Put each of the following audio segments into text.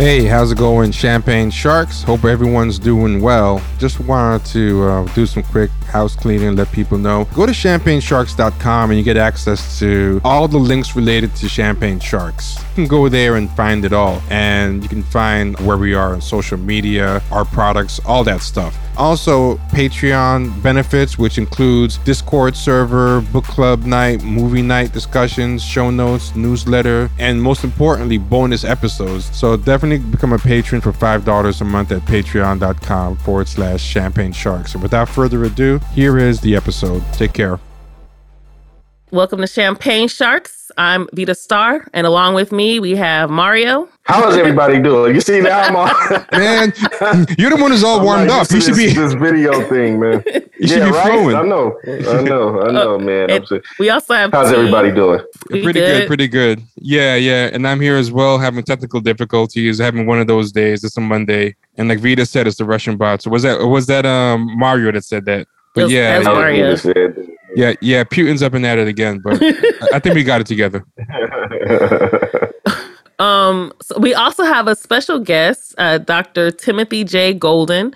Hey, how's it going, Champagne Sharks? Hope everyone's doing well. Just wanted to do some quick house cleaning and let people know. Go to ChampagneSharks.com and you get access to all the links related to Champagne Sharks. You can go there and find it all. And you can find where we are on social media, our products, all that stuff. Also, Patreon benefits, which includes Discord server, book club night, movie night discussions, show notes, newsletter, and most importantly, bonus episodes. So definitely become a patron for $5 a month at patreon.com/Champagne Sharks. And without further ado, here is the episode. Take care. Welcome to Champagne Sharks. I'm Vita Starr, and along with me, we have Mario. How is everybody doing? You see now, I'm on. Man, you're the one who's all warmed up. You should be this video thing, man. You should be fluent. I know, man. We also have. How's everybody doing? Pretty good. Yeah. And I'm here as well, having technical difficulties, having one of those days. It's a Monday, and like Vita said, it's the Russian bot. So was that Mario that said that? But yeah, Mario said. Yeah, Putin's up and at it again, but I think we got it together. So we also have a special guest, Dr. Timothy J. Golden.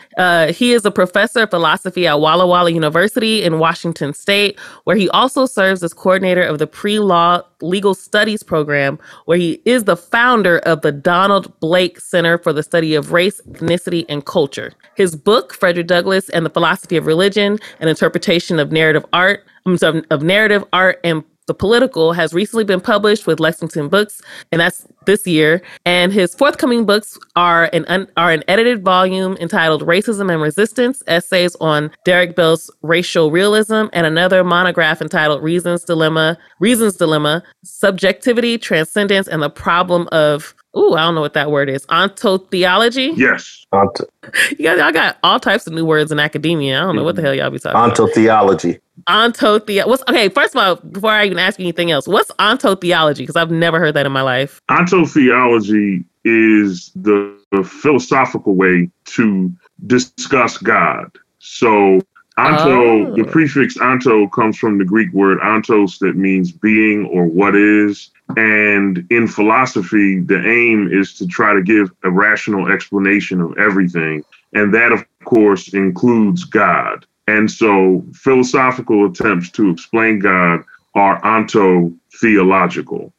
He is a professor of philosophy at Walla Walla University in Washington State, where he also serves as coordinator of the Pre-Law Legal Studies program, where he is the founder of the Donald Blake Center for the Study of Race, Ethnicity, and Culture. His book, Frederick Douglass and the Philosophy of Religion, an interpretation of narrative art and the Political, has recently been published with Lexington Books, and that's this year. And his forthcoming books are an edited volume entitled Racism and Resistance: Essays on Derrick Bell's Racial Realism, and another monograph entitled Reason's Dilemma: Subjectivity, Transcendence, and the Problem of I don't know what that word is. Ontotheology? Yes. Y'all got all types of new words in academia. I don't know what the hell y'all be talking Ontotheology. About. Ontotheology. Okay, first of all, before I even ask you anything else, what's ontotheology? Because I've never heard that in my life. Ontotheology is the philosophical way to discuss God. So onto, the prefix onto comes from the Greek word ontos that means being or what is. And in philosophy, the aim is to try to give a rational explanation of everything. And that, of course, includes God. And so philosophical attempts to explain God are ontotheological.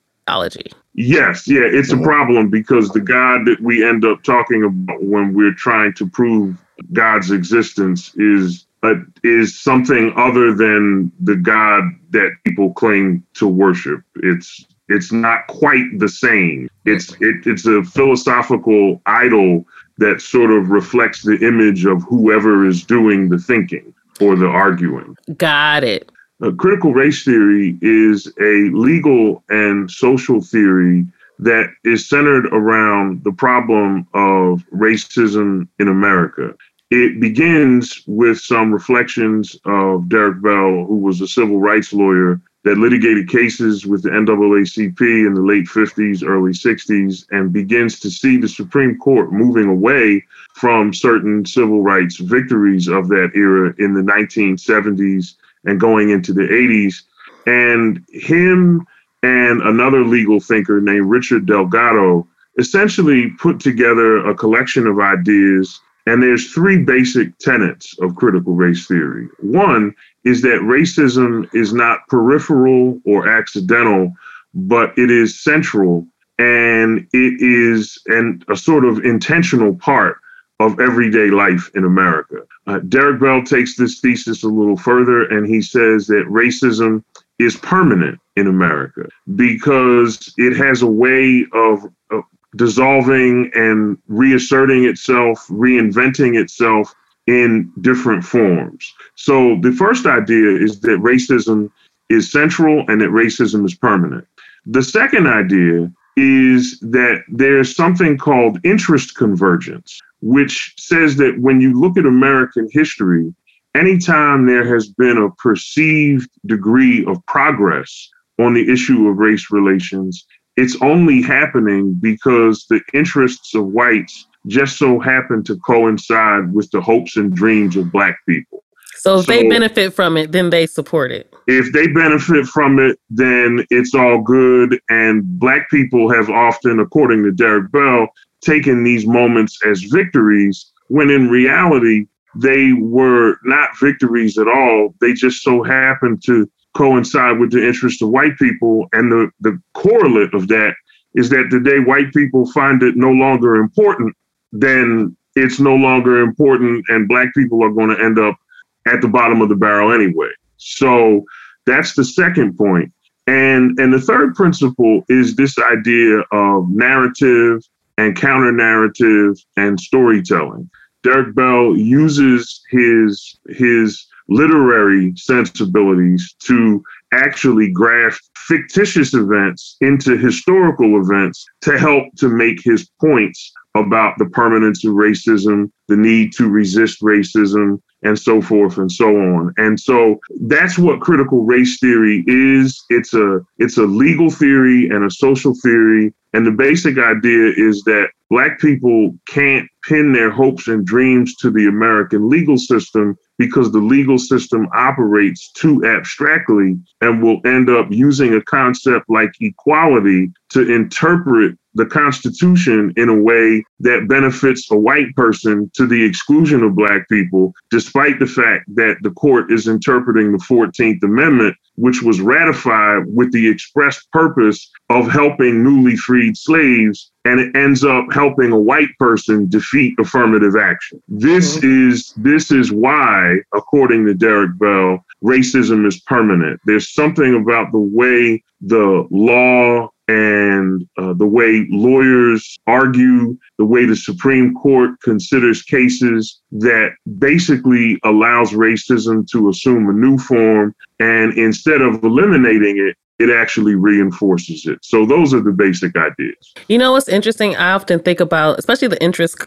Yes. Yeah. It's a problem because the God that we end up talking about when we're trying to prove God's existence is something other than the God that people claim to worship. It's not quite the same. It's a philosophical idol that sort of reflects the image of whoever is doing the thinking or the arguing. Got it. Critical race theory is a legal and social theory that is centered around the problem of racism in America. It begins with some reflections of Derrick Bell, who was a civil rights lawyer that litigated cases with the NAACP in the late 50s, early 60s, and begins to see the Supreme Court moving away from certain civil rights victories of that era in the 1970s and going into the 80s. And him and another legal thinker named Richard Delgado essentially put together a collection of ideas. And there's three basic tenets of critical race theory. One is that racism is not peripheral or accidental, but it is central, and it is a sort of intentional part of everyday life in America. Derrick Bell takes this thesis a little further, and he says that racism is permanent in America because it has a way of dissolving and reasserting itself, reinventing itself in different forms. So the first idea is that racism is central and that racism is permanent. The second idea is that there's something called interest convergence, which says that when you look at American history, anytime there has been a perceived degree of progress on the issue of race relations, it's only happening because the interests of whites just so happen to coincide with the hopes and dreams of Black people. So if they benefit from it, then they support it. If they benefit from it, then it's all good. And Black people have often, according to Derrick Bell, taken these moments as victories, when in reality, they were not victories at all. They just so happened to coincide with the interests of white people. And the correlate of that is that today white people find it no longer important, then it's no longer important and Black people are going to end up at the bottom of the barrel anyway. So that's the second point. And the third principle is this idea of narrative and counter-narrative and storytelling. Derrick Bell uses his literary sensibilities to actually graft fictitious events into historical events to help to make his points about the permanence of racism, the need to resist racism, and so forth and so on. And so that's what critical race theory is. It's a legal theory and a social theory. And the basic idea is that Black people can't pin their hopes and dreams to the American legal system because the legal system operates too abstractly and will end up using a concept like equality to interpret the Constitution in a way that benefits a white person to the exclusion of Black people, despite the fact that the court is interpreting the 14th Amendment, which was ratified with the express purpose of helping newly freed slaves, and it ends up helping a white person defeat affirmative action. This is why, according to Derrick Bell, racism is permanent. There's something about the way the law and the way lawyers argue, the way the Supreme Court considers cases that basically allows racism to assume a new form. And instead of eliminating it, it actually reinforces it. So those are the basic ideas. You know, what's interesting, I often think about, especially the interest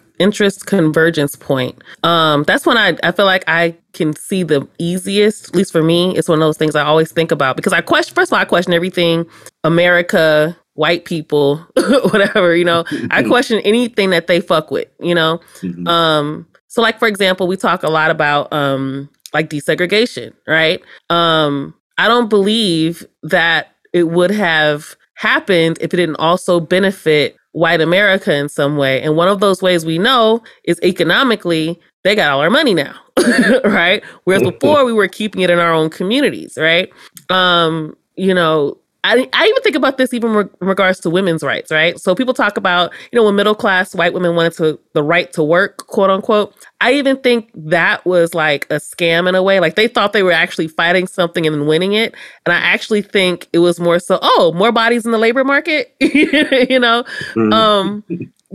convergence point. That's when I feel like I can see the easiest, at least for me, it's one of those things I always think about because I question everything, America, white people, whatever, you know, I question anything that they fuck with, you know? Mm-hmm. So like, for example, we talk a lot about like desegregation, right? I don't believe that it would have happened if it didn't also benefit white America in some way. And one of those ways we know is economically, they got all our money now, right? Whereas before we were keeping it in our own communities, right? You know, I even think about this even in regards to women's rights, right? So people talk about, you know, when middle class white women wanted the right to work, quote unquote. I even think that was like a scam in a way. Like they thought they were actually fighting something and winning it. And I actually think it was more so, oh, more bodies in the labor market, you know?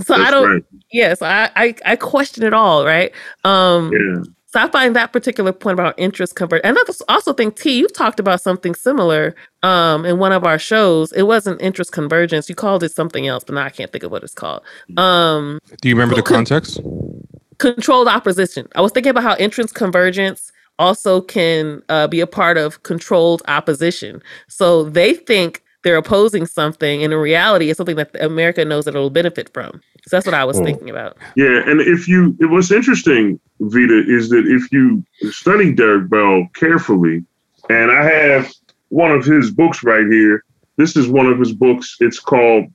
So I don't, right. Yes, yeah, so I question it all, right? Yeah. So I find that particular point about interest convergence. And I also think, T, you've talked about something similar in one of our shows. It wasn't interest convergence. You called it something else, but now I can't think of what it's called. Do you remember the context? Controlled opposition. I was thinking about how interest convergence also can be a part of controlled opposition. So they think they're opposing something, and in reality, it's something that America knows that it'll benefit from. So that's what I was thinking about. Yeah, and what's interesting, Vita, is that if you study Derrick Bell carefully, and I have one of his books right here. This is one of his books. It's called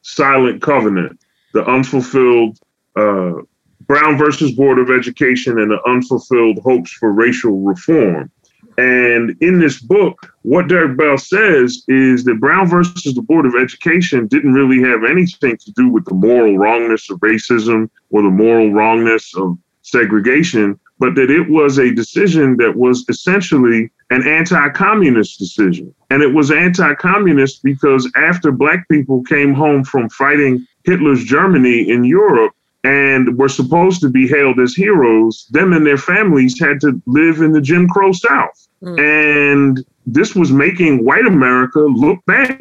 Silent Covenant, the unfulfilled Brown versus Board of Education and the unfulfilled hopes for racial reform. And in this book, what Derrick Bell says is that Brown versus the Board of Education didn't really have anything to do with the moral wrongness of racism or the moral wrongness of segregation, but that it was a decision that was essentially an anti-communist decision. And it was anti-communist because after Black people came home from fighting Hitler's Germany in Europe, and were supposed to be hailed as heroes, them and their families had to live in the Jim Crow South. And this was making white America look bad.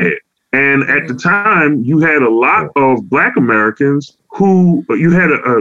And at the time, you had a lot of Black Americans who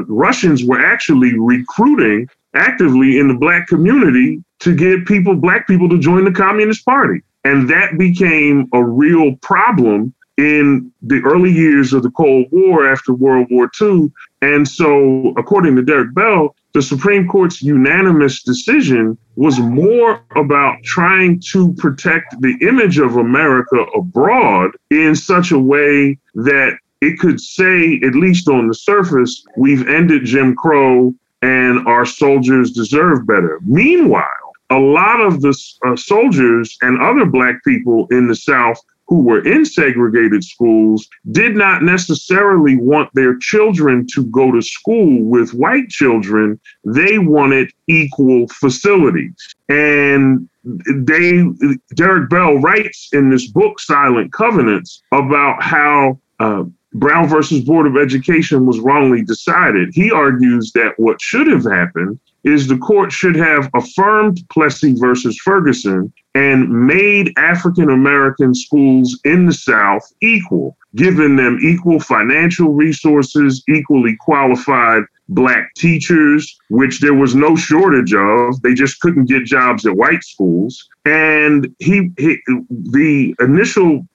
Russians were actually recruiting actively in the Black community to get Black people to join the Communist Party. And that became a real problem in the early years of the Cold War after World War II. And so, according to Derrick Bell, the Supreme Court's unanimous decision was more about trying to protect the image of America abroad in such a way that it could say, at least on the surface, we've ended Jim Crow and our soldiers deserve better. Meanwhile, a lot of the soldiers and other Black people in the South who were in segregated schools did not necessarily want their children to go to school with white children. They wanted equal facilities. And Derrick Bell writes in this book, Silent Covenants, about how Brown versus Board of Education was wrongly decided. He argues that what should have happened is the court should have affirmed Plessy versus Ferguson and made African-American schools in the South equal, giving them equal financial resources, equally qualified Black teachers, which there was no shortage of. They just couldn't get jobs at white schools. And the initial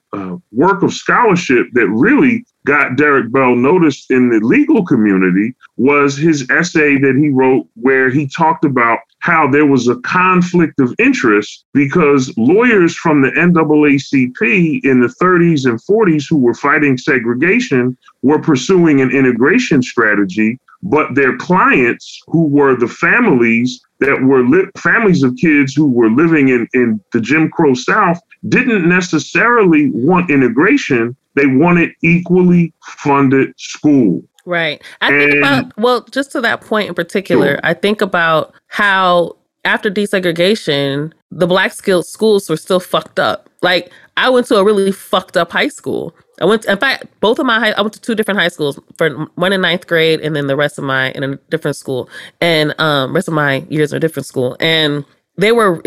work of scholarship that really got Derrick Bell noticed in the legal community was his essay that he wrote where he talked about how there was a conflict of interest because lawyers from the NAACP in the 30s and 40s who were fighting segregation were pursuing an integration strategy, but their clients, who were the families that were families of kids who were living in the Jim Crow South, didn't necessarily want integration. They wanted equally funded school. Right. Just to that point in particular, sure. I think about how after desegregation, the Black skilled schools were still fucked up. Like, I went to a really fucked up high school. I went to two different high schools, for one in ninth grade and then the rest of my in a different school, and rest of my years in a different school. And they were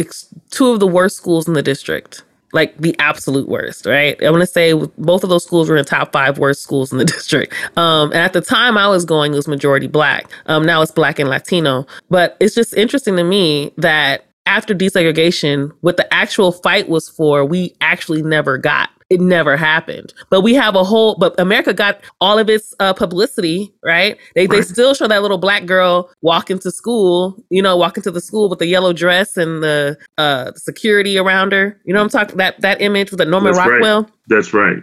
two of the worst schools in the district. Like the absolute worst, right? I want to say both of those schools were in the top 5 worst schools in the district. And at the time I was going, it was majority Black. Now it's Black and Latino. But it's just interesting to me that after desegregation, what the actual fight was for, we actually never got. It never happened. But but America got all of its publicity, right? They still show that little Black girl walking to the school with the yellow dress and the security around her. You know what I'm talking about? That image with the Norman Rockwell. Right. That's right.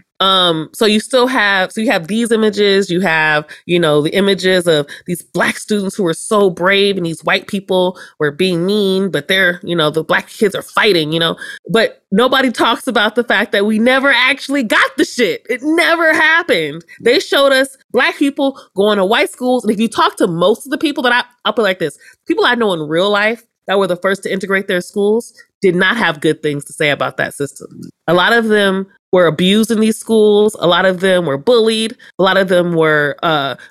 So you still have, you have these images, you have, the images of these Black students who were so brave and these white people were being mean, but they're, the Black kids are fighting, but nobody talks about the fact that we never actually got the shit. It never happened. They showed us Black people going to white schools. And if you talk to most of the people I'll put it like this, people I know in real life that were the first to integrate their schools did not have good things to say about that system. A lot of them were abused in these schools. A lot of them were bullied. A lot of them were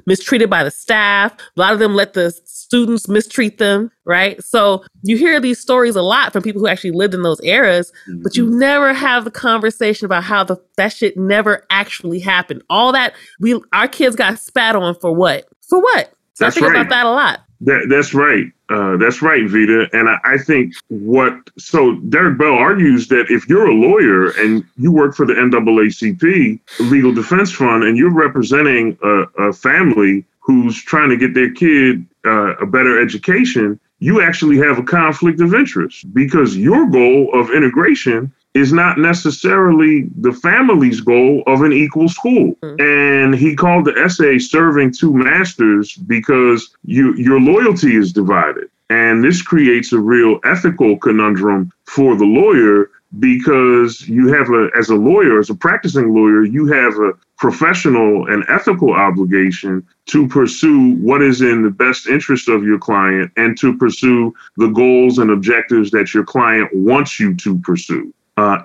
mistreated by the staff. A lot of them let the students mistreat them, right? So you hear these stories a lot from people who actually lived in those eras, but you never have the conversation about how that shit never actually happened. All that, our kids got spat on for what? For what? So I think about that a lot. That's right. That's right, Vita. And I think Derrick Bell argues that if you're a lawyer and you work for the NAACP Legal Defense Fund and you're representing a family who's trying to get their kid a better education, you actually have a conflict of interest because your goal of integration is not necessarily the family's goal of an equal school. And he called the essay Serving Two Masters because your loyalty is divided. And this creates a real ethical conundrum for the lawyer because you have as a practicing lawyer, you have a professional and ethical obligation to pursue what is in the best interest of your client and to pursue the goals and objectives that your client wants you to pursue.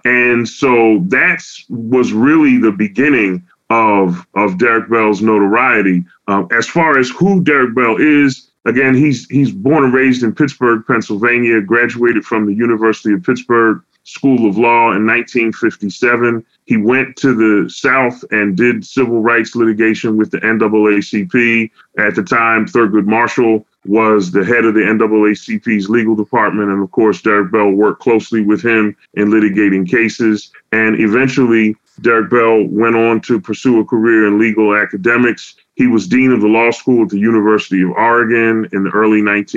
And so that was really the beginning of Derrick Bell's notoriety. As far as who Derrick Bell is, again, he's born and raised in Pittsburgh, Pennsylvania, graduated from the University of Pittsburgh School of Law in 1957. He went to the South and did civil rights litigation with the NAACP, at the time, Thurgood Marshall, was the head of the NAACP's legal department. And of course, Derrick Bell worked closely with him in litigating cases. And eventually, Derrick Bell went on to pursue a career in legal academics. He was dean of the law school at the University of Oregon in the early to mid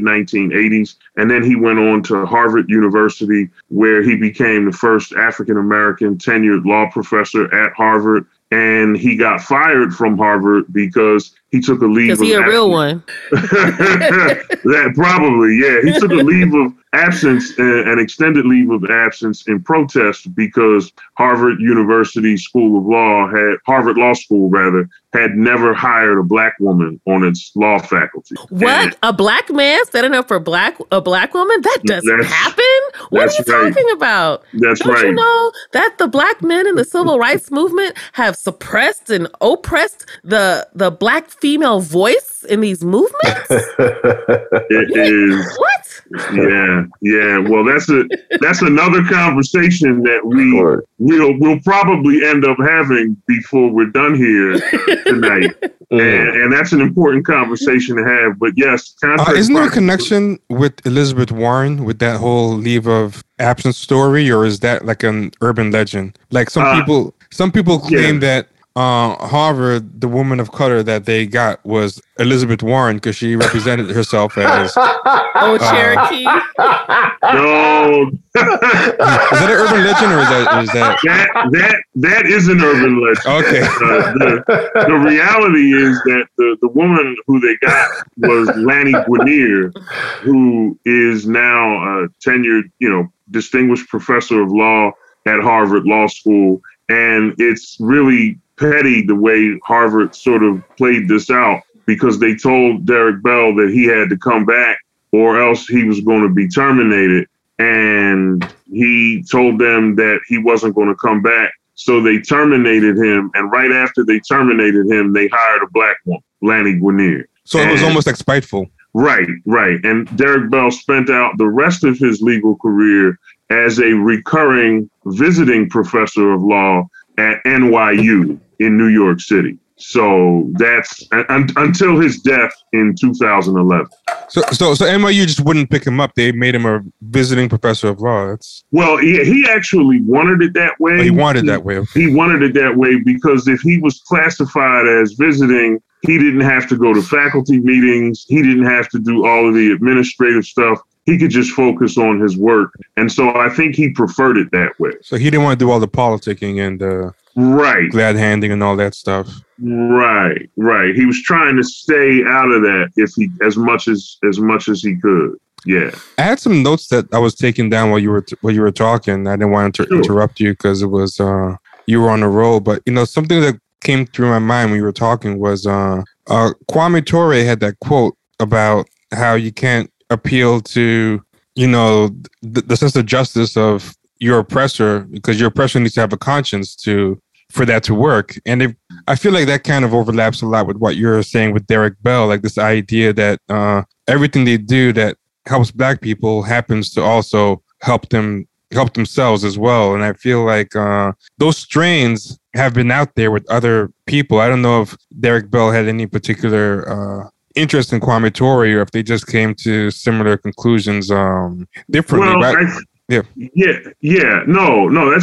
1980s. And then he went on to Harvard University, where he became the first African-American tenured law professor at Harvard. And he got fired from Harvard because he took a leave of absence. Because he a real one. That probably, yeah. He took a leave of absence, an extended leave of absence in protest because Harvard Law School had never hired a black woman on its law faculty. What? And a black man standing up for a black woman? That doesn't happen? What are you talking about? That's right. Don't you know that the black men in the civil rights movement have suppressed and oppressed the black female voice in these movements? It is. What? Yeah. Well, that's another conversation that we'll probably end up having before we're done here tonight. And that's an important conversation to have. But yes, isn't there a connection with Elizabeth Warren with that whole leave of absence story, or is that like an urban legend? Like some people claim that Harvard, the woman of color that they got was Elizabeth Warren because she represented herself as Cherokee. No, is that an urban legend or is that is an urban legend? Okay. The reality is that the woman who they got was Lani Guinier, who is now a tenured, distinguished professor of law at Harvard Law School, and it's really petty the way Harvard sort of played this out, because they told Derrick Bell that he had to come back or else he was going to be terminated. And he told them that he wasn't going to come back. So they terminated him. And right after they terminated him, they hired a black woman, Lani Guinier. So it was almost like spiteful. Right. And Derrick Bell spent out the rest of his legal career as a recurring visiting professor of law at NYU in New York City. So that's until his death in 2011. So NYU just wouldn't pick him up. They made him a visiting professor of law. He actually wanted it that way. He wanted it that way because if he was classified as visiting, he didn't have to go to faculty meetings. He didn't have to do all of the administrative stuff. He could just focus on his work. And so I think he preferred it that way. So he didn't want to do all the politicking and glad handing and all that stuff. Right. He was trying to stay out of that as much as he could. Yeah. I had some notes that I was taking down while you were talking. I didn't want to interrupt you because it was you were on the roll. But something that came through my mind when you were talking was Kwame Ture had that quote about how you can't appeal to the sense of justice of your oppressor because your oppressor needs to have a conscience for that to work. And I feel like that kind of overlaps a lot with what you're saying with Derrick Bell, like this idea that everything they do that helps black people happens to also help themselves as well. And I feel like those strains have been out there with other people. I don't know if Derrick Bell had any particular interest in Kwame Ture, or if they just came to similar conclusions differently. Well, right? That's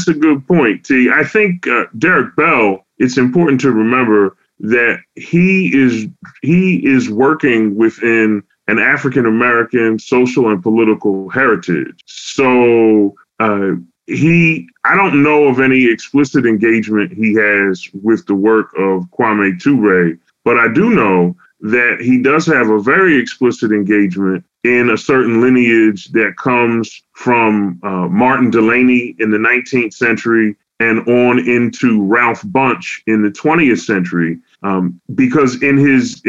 a good point, T. I think Derrick Bell, it's important to remember that he is working within an African-American social and political heritage. So I don't know of any explicit engagement he has with the work of Kwame Ture, but I do know that he does have a very explicit engagement in a certain lineage that comes from Martin Delaney in the 19th century and on into Ralph Bunch in the 20th century, because in his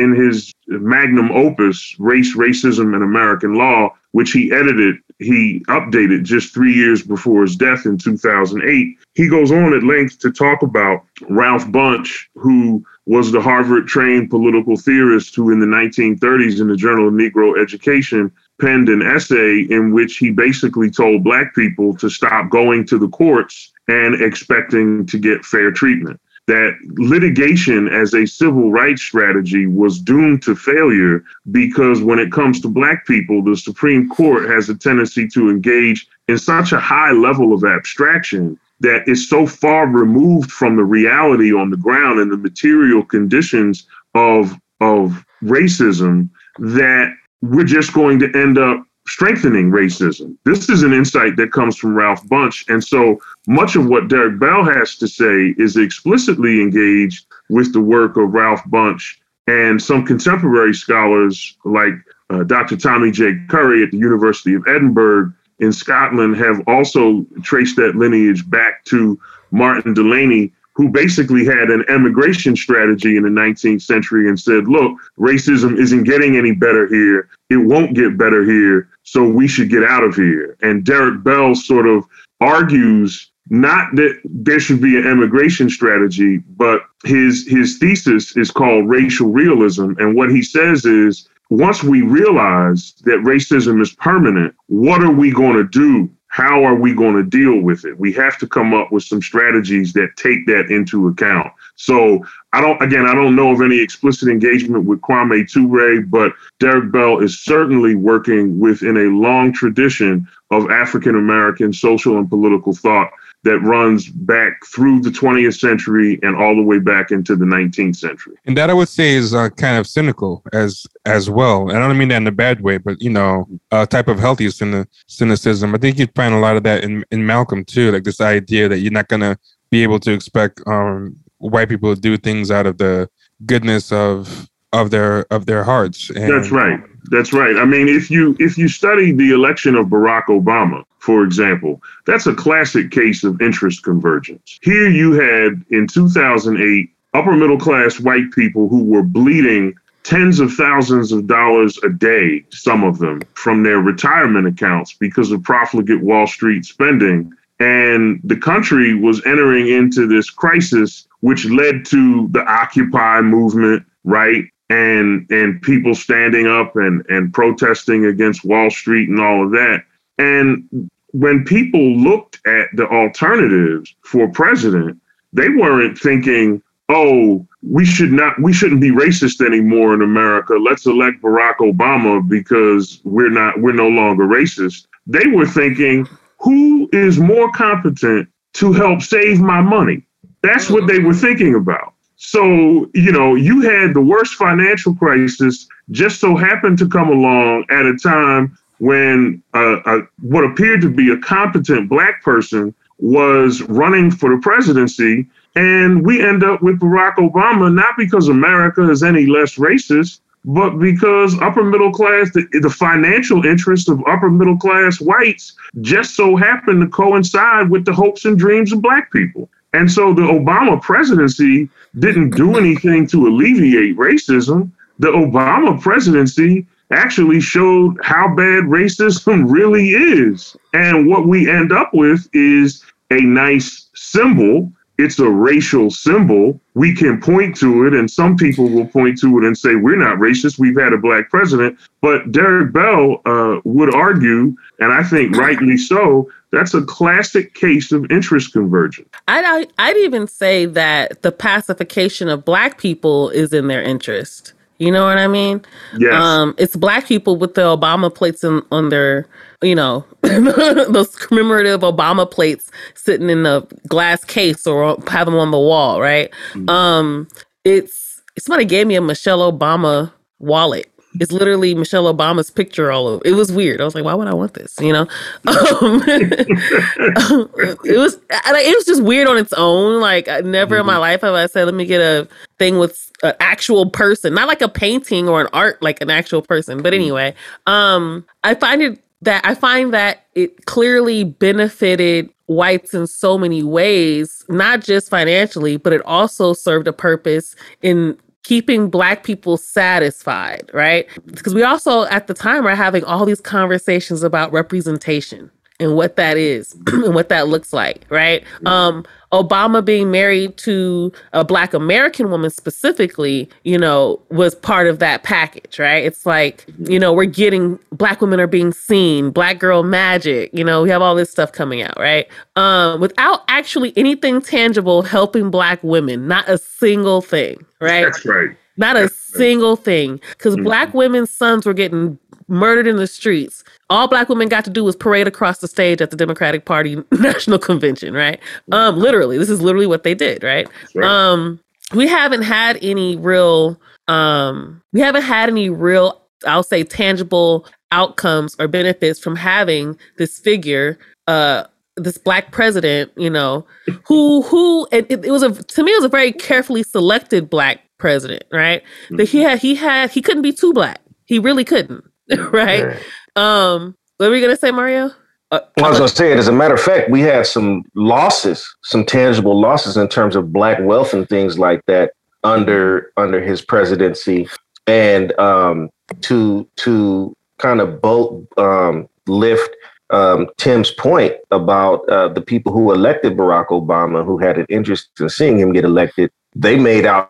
magnum opus, Race, Racism, and American Law, which he edited, he updated just 3 years before his death in 2008, he goes on at length to talk about Ralph Bunch, who was the Harvard-trained political theorist who in the 1930s in the Journal of Negro Education penned an essay in which he basically told black people to stop going to the courts and expecting to get fair treatment. that litigation as a civil rights strategy was doomed to failure because when it comes to Black people, the Supreme Court has a tendency to engage in such a high level of abstraction that is so far removed from the reality on the ground and the material conditions of racism that we're just going to end up strengthening racism. This is an insight that comes from Ralph Bunch. And so much of what Derrick Bell has to say is explicitly engaged with the work of Ralph Bunch and some contemporary scholars like Dr. Tommy J. Curry at the University of Edinburgh in Scotland have also traced that lineage back to Martin Delaney, who basically had an emigration strategy in the 19th century and said, look, racism isn't getting any better here. It won't get better here. So we should get out of here. And Derrick Bell sort of argues not that there should be an emigration strategy, but his thesis is called racial realism. And what he says is, once we realize that racism is permanent, what are we going to do? How are we going to deal with it? We have to come up with some strategies that take that into account. So I don't know of any explicit engagement with Kwame Ture, but Derrick Bell is certainly working within a long tradition of African-American social and political thought that runs back through the 20th century and all the way back into the 19th century. And that I would say is kind of cynical as well. And I don't mean that in a bad way, but, you know, a type of healthy cynicism. I think you'd find a lot of that in Malcolm, too, like this idea that you're not going to be able to expect white people to do things out of the goodness of their hearts. And That's right. I mean, if you study the election of Barack Obama, for example, that's a classic case of interest convergence. Here you had in 2008 upper middle class white people who were bleeding tens of thousands of dollars a day, some of them, from their retirement accounts because of profligate Wall Street spending. And the country was entering into this crisis, which led to the Occupy movement, right? And people standing up and protesting against Wall Street and all of that. And when people looked at the alternatives for president, they weren't thinking, oh, we shouldn't be racist anymore in America. Let's elect Barack Obama because we're no longer racist. They were thinking, who is more competent to help save my money? That's what they were thinking about. So, you know, you had the worst financial crisis just so happened to come along at a time when what appeared to be a competent Black person was running for the presidency. And we end up with Barack Obama, not because America is any less racist, but because upper middle class, the financial interests of upper middle class whites just so happened to coincide with the hopes and dreams of Black people. And so the Obama presidency didn't do anything to alleviate racism. The Obama presidency actually showed how bad racism really is. And what we end up with is a nice symbol. It's a racial symbol. We can point to it, and some people will point to it and say, we're not racist. We've had a Black president. But Derrick Bell would argue, and I think rightly so, that's a classic case of interest convergence. I'd even say that the pacification of Black people is in their interest. You know what I mean? Yes. It's Black people with the Obama plates on their, you know, those commemorative Obama plates sitting in a glass case or have them on the wall, right? Mm-hmm. Somebody gave me a Michelle Obama wallet. It's literally Michelle Obama's picture all over. It was weird. I was like, why would I want this? You know, it was just weird on its own. Like never in my life have I said, let me get a thing with an actual person, not like a painting or an art, like an actual person. But anyway, I find that it clearly benefited whites in so many ways, not just financially, but it also served a purpose in keeping Black people satisfied, right? Because we also, at the time, are having all these conversations about representation and what that is and what that looks like, right? Obama being married to a Black American woman specifically, you know, was part of that package, right? It's like, you know, we're getting, Black women are being seen, Black girl magic, you know, we have all this stuff coming out, right? Without actually anything tangible helping Black women, not a single thing, right? That's right. Not a single thing. Because Black women's sons were getting murdered in the streets. All Black women got to do was parade across the stage at the Democratic Party National Convention, right? Literally. This is literally what they did, right? Sure. We haven't had any real, I'll say, tangible outcomes or benefits from having this figure, this Black president, you know, who, it was a, to me, it was a very carefully selected Black president, right? That he couldn't be too Black. He really couldn't, right? What were you going to say, Mario? I was going to say it. As a matter of fact, we had some losses, some tangible losses in terms of Black wealth and things like that under his presidency. And to kind of both lift Tim's point about the people who elected Barack Obama, who had an interest in seeing him get elected, they made out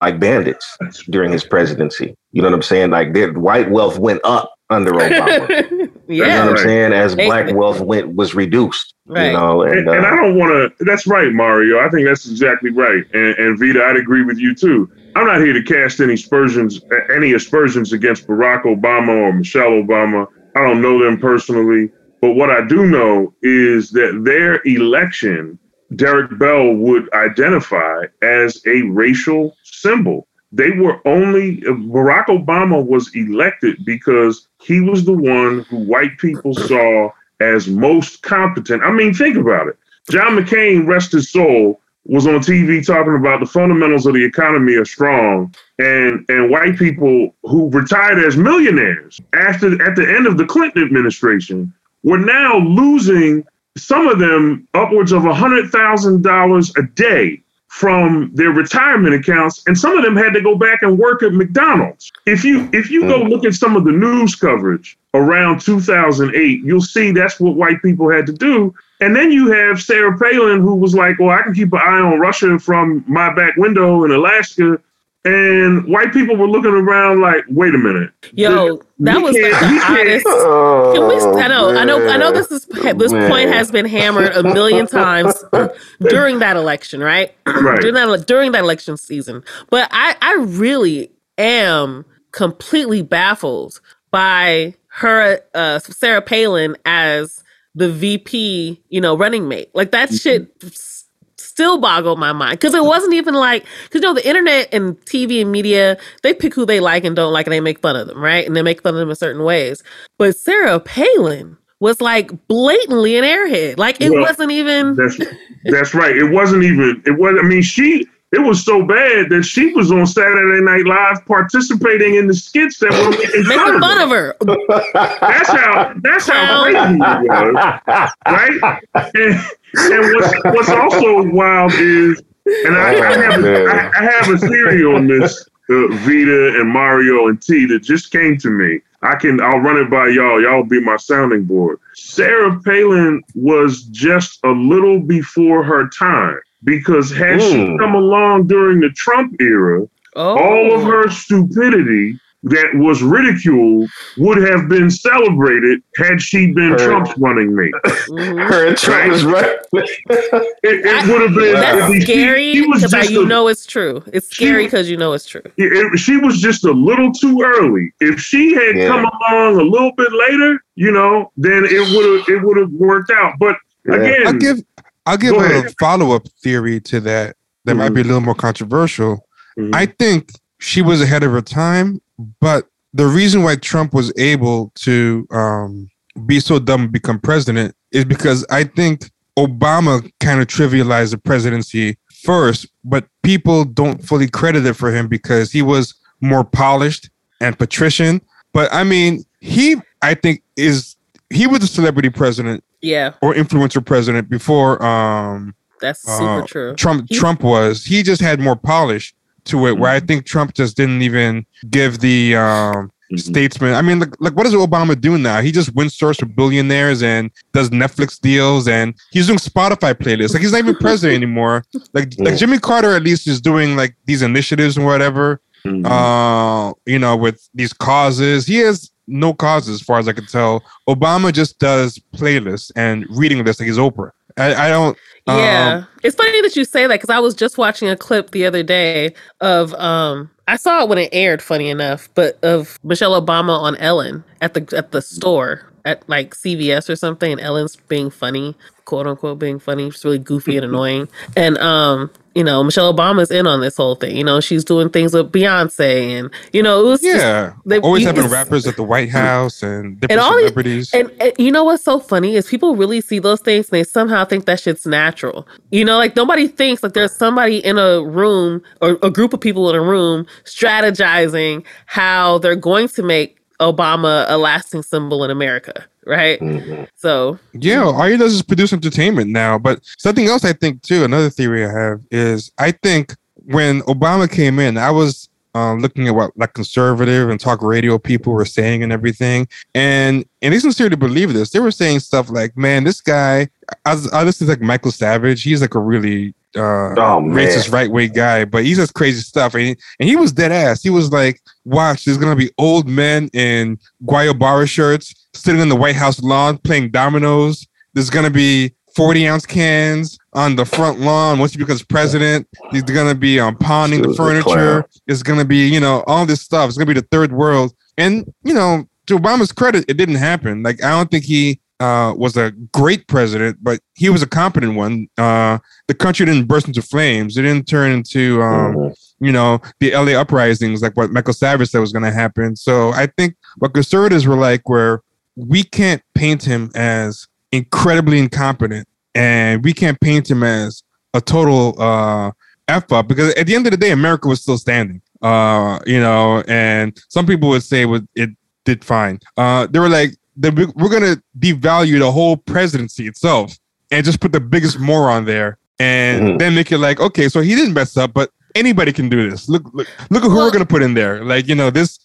like bandits during his presidency. You know what I'm saying? Like their white wealth went up under Obama. Yeah. You know what I'm saying? As Black wealth was reduced. Right. You know, and I don't want to, that's right, Mario. I think that's exactly right. And Vita, I'd agree with you too. I'm not here to cast any aspersions against Barack Obama or Michelle Obama. I don't know them personally. But what I do know is that their election, Derrick Bell would identify as a racial symbol. They were only, Barack Obama was elected because he was the one who white people saw as most competent. I mean, think about it. John McCain, rest his soul, was on TV talking about the fundamentals of the economy are strong, and white people who retired as millionaires at the end of the Clinton administration were now losing, some of them, upwards of $100,000 a day from their retirement accounts, and some of them had to go back and work at McDonald's. If you go look at some of the news coverage around 2008, you'll see that's what white people had to do. And then you have Sarah Palin, who was like, well, I can keep an eye on Russia from my back window in Alaska. And white people were looking around like, wait a minute. Yo, that was like the oddest. I know this point has been hammered a million times during that election, right? Right. During that election season. But I really am completely baffled by her, Sarah Palin as the VP, you know, running mate. Like that shit still boggled my mind, because it wasn't even like, because you know, the internet and TV and media, they pick who they like and don't like, and they make fun of them, right? And they make fun of them in certain ways. But Sarah Palin was like blatantly an airhead. Like it wasn't even. That's right. It wasn't even. It was. I mean, it was so bad that she was on Saturday Night Live participating in the skits that were making fun of her. That's how crazy it was, right? And what's also wild is, and I have a theory on this, Vita and Mario and T, that just came to me. I'll run it by y'all. Y'all be my sounding board. Sarah Palin was just a little before her time. Because had she come along during the Trump era, all of her stupidity that was ridiculed would have been celebrated had she been Trump's running mate. Her and Trump is right. It would have been. That's scary because you know it's true. It's scary because you know it's true. She was just a little too early. If she had come along a little bit later, you know, then it would have worked out. But again, I'll give a follow-up theory to that might be a little more controversial. Mm-hmm. I think she was ahead of her time, but the reason why Trump was able to be so dumb and become president is because I think Obama kind of trivialized the presidency first, but people don't fully credit it for him because he was more polished and patrician. But I mean, he was a celebrity president. Yeah, or influencer president before. That's super true. Trump was. He just had more polish to it. Where I think Trump just didn't even give the statesman. I mean, like, what is Obama doing now? He just wins stores for billionaires and does Netflix deals, and he's doing Spotify playlists. Like, he's not even president anymore. Like Jimmy Carter at least is doing like these initiatives and whatever. You know, with these causes. He has no causes as far as I can tell. Obama just does playlists and reading lists like he's Oprah. I don't. Yeah, it's funny that you say that, because I was just watching a clip the other day of I saw it when it aired, funny enough, but of Michelle Obama on Ellen at the store at like CVS or something, and Ellen's being funny, quote unquote, being funny. She's really goofy and annoying, and you know, Michelle Obama's in on this whole thing. You know, she's doing things with Beyonce, and you know, it was having rappers at the White House and different celebrities. And you know what's so funny is people really see those things and they somehow think that shit's natural. You know, like nobody thinks like there's somebody in a room or a group of people in a room strategizing how they're going to make Obama a lasting symbol in America, right? So yeah, all he does is produce entertainment now. But something else I think too, another theory I have is I think when Obama came in, I was looking at what like conservative and talk radio people were saying and everything, and they sincerely believe this. They were saying stuff like, "Man, this guy," I listen to like Michael Savage. He's like a really racist right-wing guy, but he says crazy stuff, and he was dead ass. He was like, watch, there's gonna be old men in Guayabara shirts sitting on the White House lawn playing dominoes. There's gonna be 40-ounce cans on the front lawn once he becomes president. He's gonna be pounding the furniture. It's gonna be, you know, all this stuff. It's gonna be the third world. And, you know, to Obama's credit, it didn't happen. Like, I don't think he was a great president, but he was a competent one. The country didn't burst into flames. It didn't turn into, you know, the LA uprisings, like what Michael Savage said was going to happen. So I think what conservatives were like, where we can't paint him as incredibly incompetent, and we can't paint him as a total F-up, because at the end of the day, America was still standing, you know, and some people would say it did fine. They were like, that we're going to devalue the whole presidency itself and just put the biggest moron there, and then make it like, okay, so he didn't mess up, but anybody can do this. Look at who we're going to put in there. Like, you know, this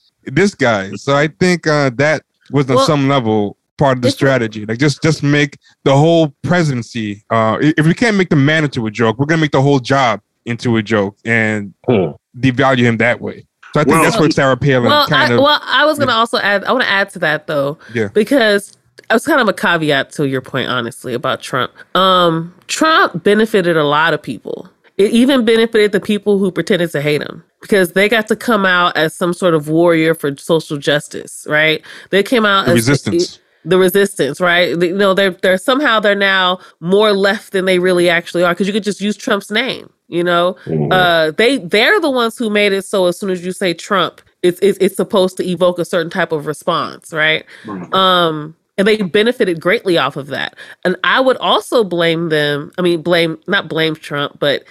guy. So I think that was on some level part of the strategy. Like, just make the whole presidency. If we can't make the man into a joke, we're going to make the whole job into a joke and devalue him that way. So I think that's where Sarah Palin kind of... Well, I was going to also add... I want to add to that, though. Yeah. Because it was kind of a caveat to your point, honestly, about Trump. Trump benefited a lot of people. It even benefited the people who pretended to hate him, because they got to come out as some sort of warrior for social justice, right? They came out as... Resistance. The resistance, right? You know, they're somehow they're now more left than they really actually are, because you could just use Trump's name. You know, they're the ones who made it so as soon as you say Trump, it's supposed to evoke a certain type of response, right? And they benefited greatly off of that. And I would also blame them. I mean, not blame Trump, but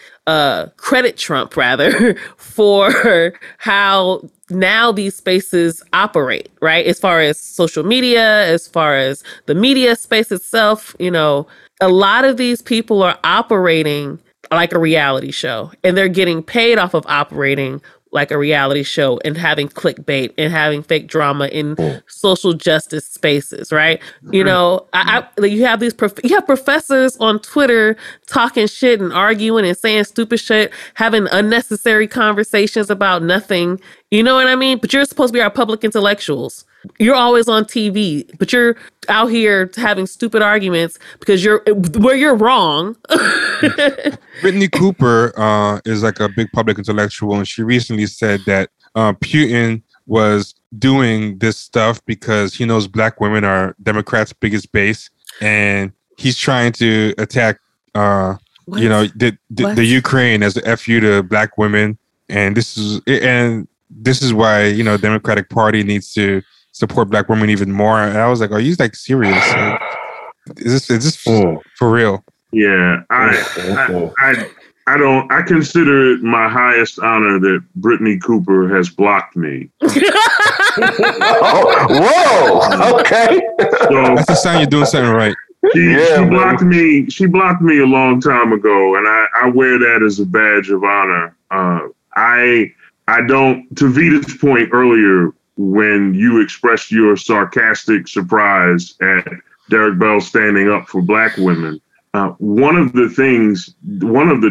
credit Trump rather for how now these spaces operate, right? As far as social media, as far as the media space itself, you know, a lot of these people are operating like a reality show, and they're getting paid off of operating like a reality show and having clickbait and having fake drama in social justice spaces, right? You know, you have these professors on Twitter talking shit and arguing and saying stupid shit, having unnecessary conversations about nothing. You know what I mean? But you're supposed to be our public intellectuals. You're always on TV, but you're out here having stupid arguments because you're wrong. Brittany Cooper is like a big public intellectual, and she recently said that Putin was doing this stuff because he knows black women are Democrats' biggest base, and he's trying to attack, you know, the Ukraine as a FU to black women, and this is why, you know, Democratic Party needs to support black women even more. And I was like, are you like serious? Like, is this for real? Yeah. I don't, I consider it my highest honor that Brittany Cooper has blocked me. Whoa. Okay. So, that's a sign you're doing something right. She blocked me. She blocked me a long time ago, and I wear that as a badge of honor. I don't, to Vita's point earlier, when you expressed your sarcastic surprise at Derrick Bell standing up for Black women. One of the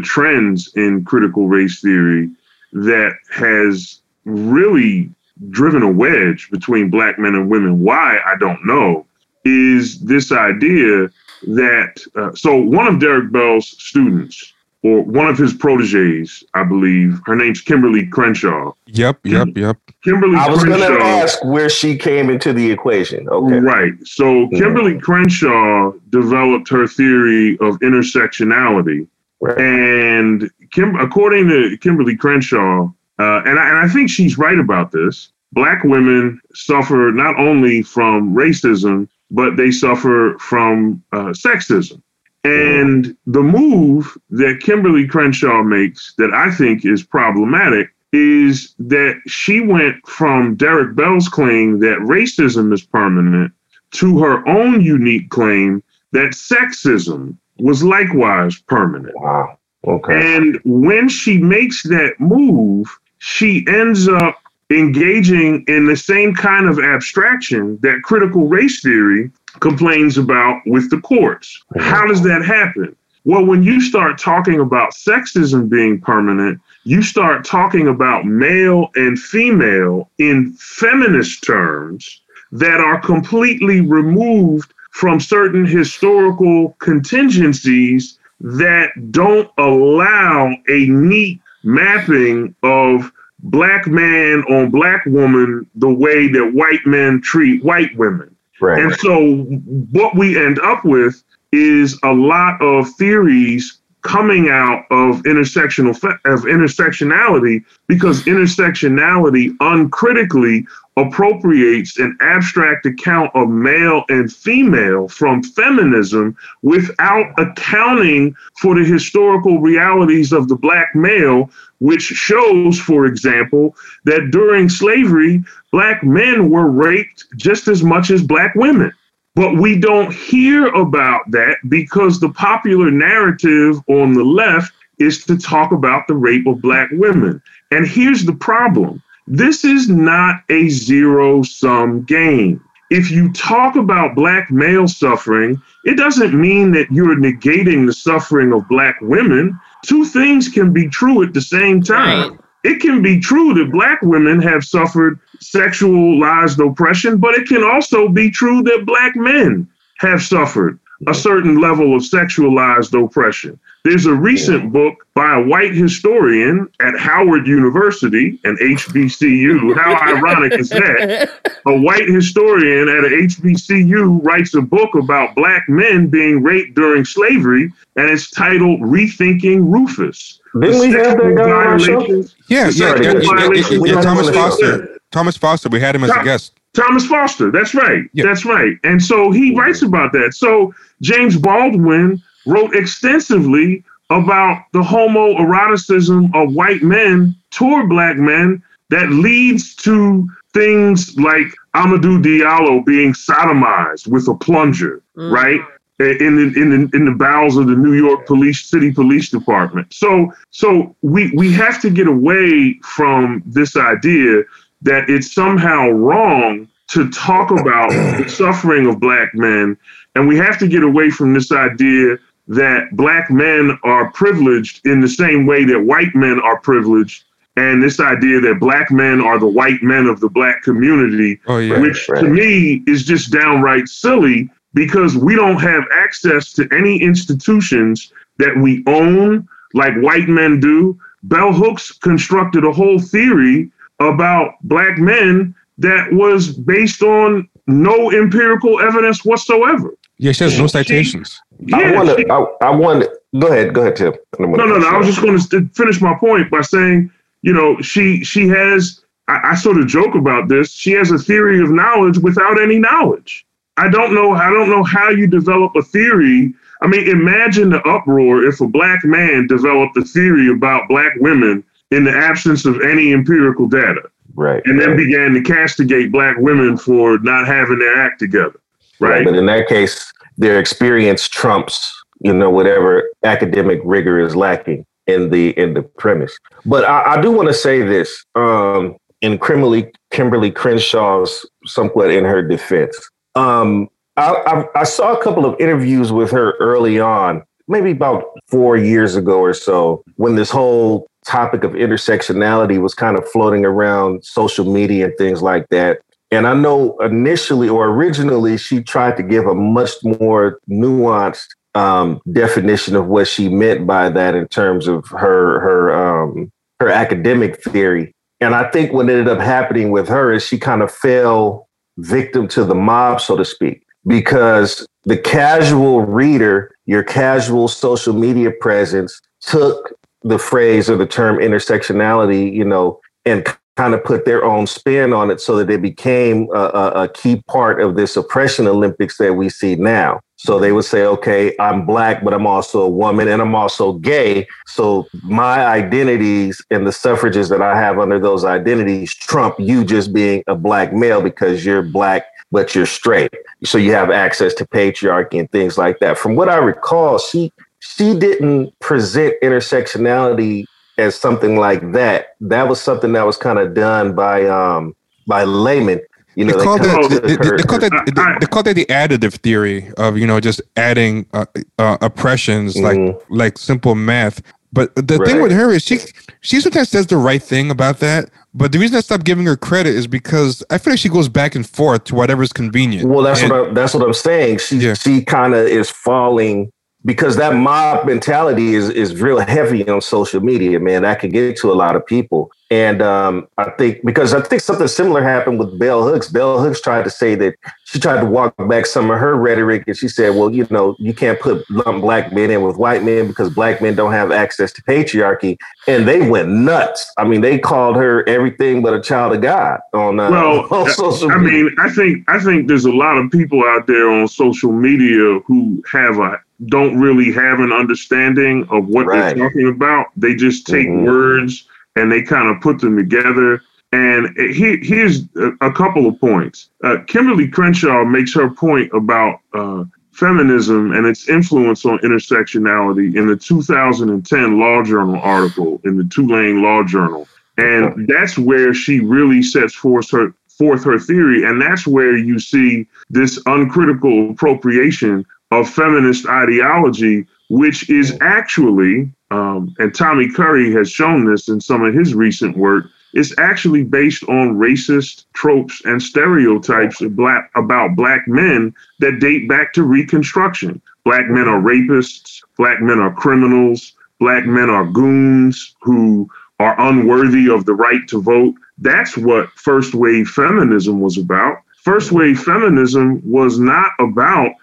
trends in critical race theory that has really driven a wedge between Black men and women, why, I don't know, is this idea that, so one of Derrick Bell's students, or one of his proteges, I believe, her name's Kimberlé Crenshaw. Yep. Kimberlé Crenshaw. I was going to ask where she came into the equation. Okay. Right. So Kimberlé Crenshaw developed her theory of intersectionality. Right. And according to Kimberlé Crenshaw, and I think she's right about this, Black women suffer not only from racism, but they suffer from sexism. And the move that Kimberlé Crenshaw makes that I think is problematic is that she went from Derrick Bell's claim that racism is permanent to her own unique claim that sexism was likewise permanent. Wow. Okay. And when she makes that move, she ends up engaging in the same kind of abstraction that critical race theory complains about with the courts. How does that happen? Well, when you start talking about sexism being permanent, you start talking about male and female in feminist terms that are completely removed from certain historical contingencies that don't allow a neat mapping of Black man on Black woman the way that white men treat white women. Right. And so what we end up with is a lot of theories coming out of intersectionality, because intersectionality uncritically appropriates an abstract account of male and female from feminism without accounting for the historical realities of the Black male, which shows, for example, that during slavery, Black men were raped just as much as Black women. But we don't hear about that because the popular narrative on the left is to talk about the rape of Black women. And here's the problem. This is not a zero-sum game. If you talk about Black male suffering, it doesn't mean that you're negating the suffering of Black women. Two things can be true at the same time. Right. It can be true that Black women have suffered sexualized oppression, but it can also be true that Black men have suffered a certain level of sexualized oppression. There's a recent book by a white historian at Howard University, an HBCU. How ironic is that? A white historian at an HBCU writes a book about Black men being raped during slavery, and it's titled Rethinking Rufus. Didn't we have that guy on our show? Yeah, Thomas Foster. We had him as a guest. Thomas Foster. That's right. Yeah. That's right. And so he writes about that. So James Baldwin wrote extensively about the homoeroticism of white men toward Black men that leads to things like Amadou Diallo being sodomized with a plunger, right? In the bowels of the New York City Police Department. So we have to get away from this idea that it's somehow wrong to talk about the suffering of Black men. And we have to get away from this idea that Black men are privileged in the same way that white men are privileged. And this idea that Black men are the white men of the Black community, which to me is just downright silly, because we don't have access to any institutions that we own like white men do. Bell Hooks constructed a whole theory about Black men that was based on no empirical evidence whatsoever. Yeah, she has no citations. Go ahead, Tim. No. I was just going to finish my point by saying, she has, I sort of joke about this, she has a theory of knowledge without any knowledge. I don't know how you develop a theory. I mean, imagine the uproar if a Black man developed a theory about Black women in the absence of any empirical data. Right. And then began to castigate Black women for not having their act together. Right. But in that case, their experience trumps, whatever academic rigor is lacking in the premise. But I do want to say this. in Kimberlé Crenshaw's somewhat in her defense. I saw a couple of interviews with her early on, maybe about 4 years ago or so, when this whole topic of intersectionality was kind of floating around social media and things like that. And I know initially or originally she tried to give a much more nuanced definition of what she meant by that in terms of her academic theory. And I think what ended up happening with her is she kind of fell victim to the mob, so to speak, because the casual reader, your casual social media presence, took the phrase or the term intersectionality, you know, and kind of put their own spin on it so that it became a key part of this oppression Olympics that we see now. So they would say, okay, I'm Black, but I'm also a woman and I'm also gay. So my identities and the suffrages that I have under those identities trump you just being a Black male because you're Black, but you're straight. So you have access to patriarchy and things like that. From what I recall, she didn't present intersectionality as something like that. That was something that was kind of done by laymen. You know, they call that the additive theory of, you know, just adding oppressions, like simple math. But the thing with her is she sometimes says the right thing about that. But the reason I stopped giving her credit is because I feel like she goes back and forth to whatever's convenient. Well, that's what I'm saying. She kind of is falling. Because that mob mentality is real heavy on social media, man. That can get to a lot of people. And I think something similar happened with Bell Hooks. Bell Hooks tried to say that she tried to walk back some of her rhetoric. And she said, well, you know, you can't put Black men in with white men because Black men don't have access to patriarchy. And they went nuts. I mean, they called her everything but a child of God on social media. I mean, I think there's a lot of people out there on social media who don't really have an understanding of what they're talking about. They just take words and they kind of put them together. And here's a couple of points. Kimberlé Crenshaw makes her point about feminism and its influence on intersectionality in the 2010 Law Journal article in the Tulane Law Journal. And that's where she really sets forth her theory. And that's where you see this uncritical appropriation of feminist ideology, which is actually, and Tommy Curry has shown this in some of his recent work, is actually based on racist tropes and stereotypes about Black men that date back to Reconstruction. Black men are rapists, Black men are criminals, Black men are goons who are unworthy of the right to vote. That's what first wave feminism was about. First wave feminism was not about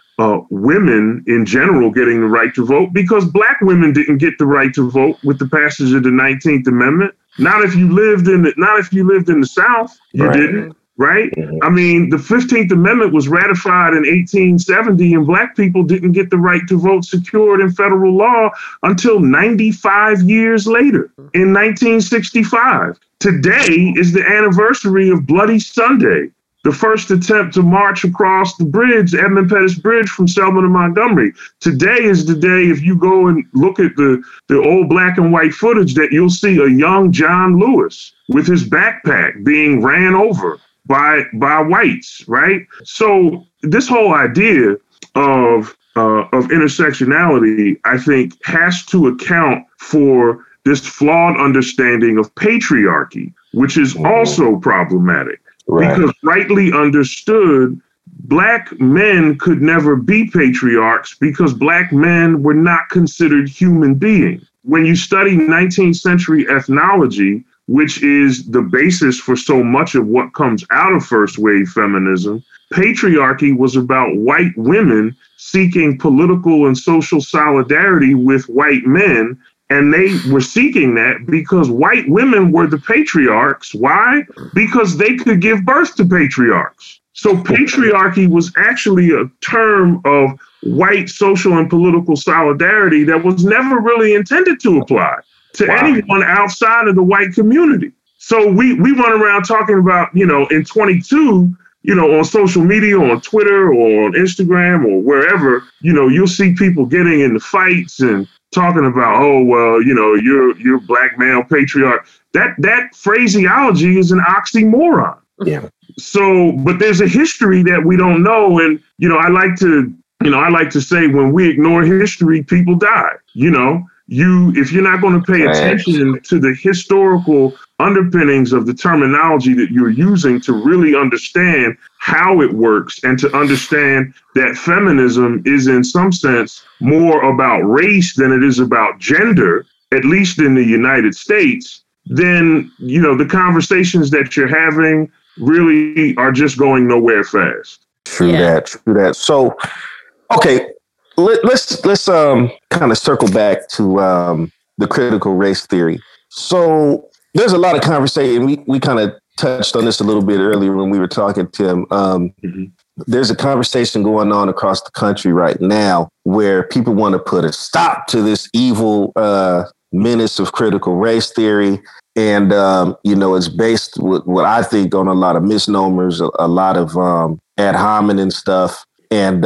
women in general getting the right to vote, because Black women didn't get the right to vote with the passage of the 19th Amendment. Not if you lived in the South, you didn't, right? I mean, the 15th Amendment was ratified in 1870, and Black people didn't get the right to vote secured in federal law until 95 years later, in 1965. Today is the anniversary of Bloody Sunday, the first attempt to march across the bridge, Edmund Pettus Bridge, from Selma to Montgomery. Today is the day, if you go and look at the old black and white footage, that you'll see a young John Lewis with his backpack being ran over by whites, right? So this whole idea of intersectionality, I think, has to account for this flawed understanding of patriarchy, which is also problematic. Right. Because rightly understood, Black men could never be patriarchs because Black men were not considered human beings. When you study 19th century ethnology, which is the basis for so much of what comes out of first wave feminism, patriarchy was about white women seeking political and social solidarity with white men. And they were seeking that because white women were the patriarchs. Why? Because they could give birth to patriarchs. So patriarchy was actually a term of white social and political solidarity that was never really intended to apply to anyone outside of the white community. So we run around talking about, you know, in 22, you know, on social media, on Twitter or on Instagram or wherever, you know, you'll see people getting into fights and talking about, oh, well, you know, you're black male patriarch. That phraseology is an oxymoron. Yeah. So, but there's a history that we don't know. And, you know, I like to say when we ignore history, people die. You know, if you're not going to pay attention to the historical underpinnings of the terminology that you're using to really understand how it works and to understand that feminism is in some sense more about race than it is about gender, at least in the United States, then, you know, the conversations that you're having really are just going nowhere fast. True that. So, okay, let's kind of circle back to the critical race theory. So there's a lot of conversation. We kind of touched on this a little bit earlier when we were talking, Tim. There's a conversation going on across the country right now where people want to put a stop to this evil menace of critical race theory. And, you know, it's based what I think on a lot of misnomers, a lot of ad hominem stuff. And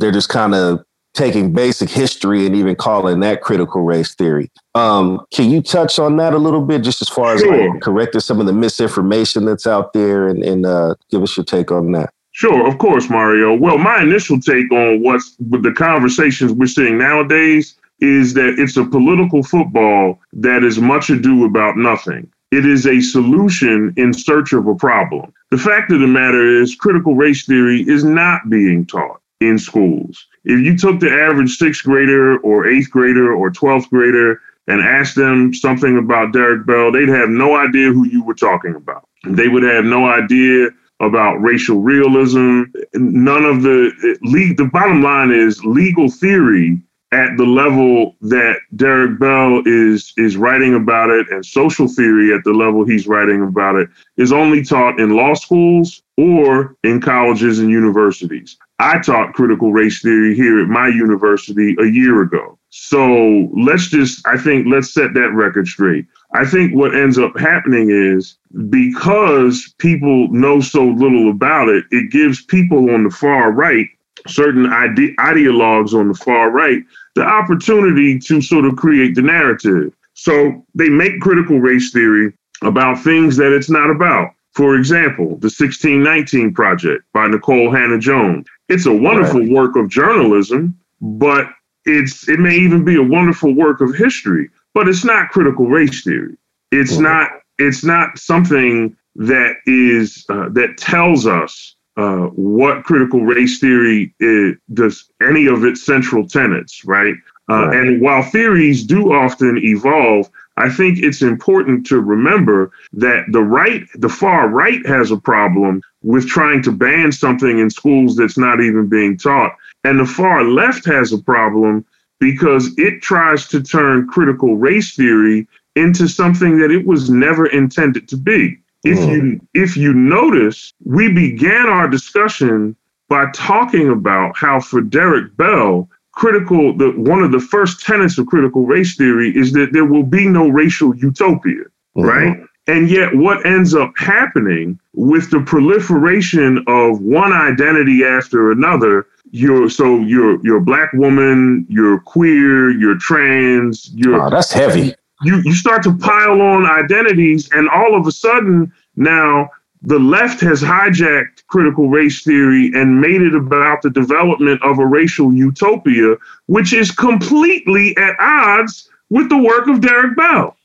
they're just kind of taking basic history and even calling that critical race theory. Can you touch on that a little bit, just as far as like, correcting some of the misinformation that's out there and give us your take on that? Sure, of course, Mario. Well, my initial take on what's with the conversations we're seeing nowadays is that it's a political football that is much ado about nothing. It is a solution in search of a problem. The fact of the matter is critical race theory is not being taught in schools. If you took the average 6th grader or 8th grader or 12th grader and asked them something about Derrick Bell, they'd have no idea who you were talking about. They would have no idea about racial realism. None of the bottom line is legal theory at the level that Derrick Bell is writing about it, and social theory at the level he's writing about it, is only taught in law schools or in colleges and universities. I taught critical race theory here at my university a year ago. So let's set that record straight. I think what ends up happening is because people know so little about it, it gives people on the far right, certain ideologues on the far right, the opportunity to sort of create the narrative. So they make critical race theory about things that it's not about. For example, the 1619 Project by Nicole Hannah-Jones. It's a wonderful work of journalism, but it may even be a wonderful work of history, but it's not critical race theory. It's not something that is that tells us what critical race theory is, does any of its central tenets, right? And while theories do often evolve, I think it's important to remember that the far right has a problem with trying to ban something in schools that's not even being taught. And the far left has a problem because it tries to turn critical race theory into something that it was never intended to be. If you notice, we began our discussion by talking about how for Derrick Bell, one of the first tenets of critical race theory is that there will be no racial utopia, right? And yet what ends up happening with the proliferation of one identity after another, you're a black woman, you're queer, you're trans, wow, that's heavy. You start to pile on identities, and all of a sudden now the left has hijacked critical race theory and made it about the development of a racial utopia, which is completely at odds with the work of Derrick Bell.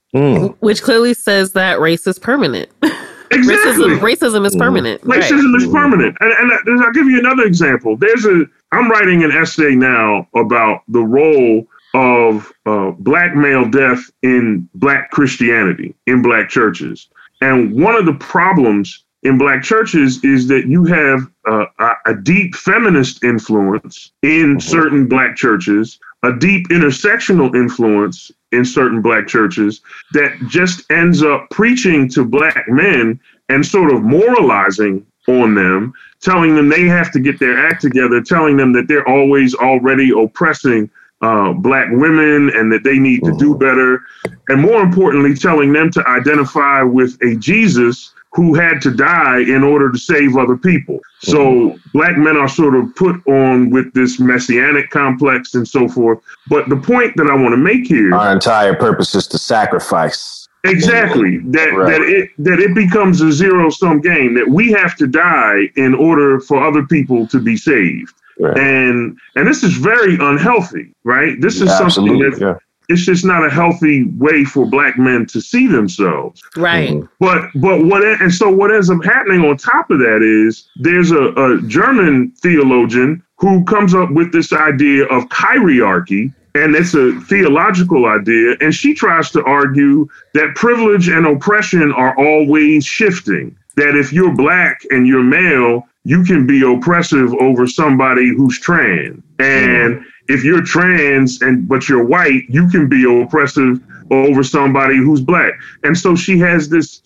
Which clearly says that race is permanent. Exactly. Racism is permanent. Racism is permanent. And I'll give you another example. I'm writing an essay now about the role of black male death in black Christianity, in black churches. And one of the problems in black churches is that you have a deep feminist influence in certain black churches, a deep intersectional influence in certain black churches that just ends up preaching to black men and sort of moralizing on them, telling them they have to get their act together, telling them that they're always already oppressing black women and that they need to do better. And more importantly, telling them to identify with a Jesus who had to die in order to save other people. So black men are sort of put on with this messianic complex and so forth. But the point that I want to make here, our entire purpose is to sacrifice. Exactly. That it becomes a zero-sum game, that we have to die in order for other people to be saved. Right. And this is very unhealthy, right? This is something that it's just not a healthy way for black men to see themselves. Right. But so what ends up happening on top of that is there's a German theologian who comes up with this idea of kyriarchy, and it's a theological idea. And she tries to argue that privilege and oppression are always shifting, that if you're black and you're male, you can be oppressive over somebody who's trans. And if you're trans but you're white, you can be oppressive over somebody who's black. And so she has this